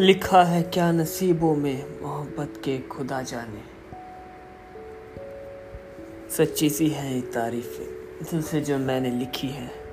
लिखा है क्या नसीबों में मोहब्बत के खुदा जाने। सच्ची सी है तारीफ तुझसे जो मैंने लिखी है।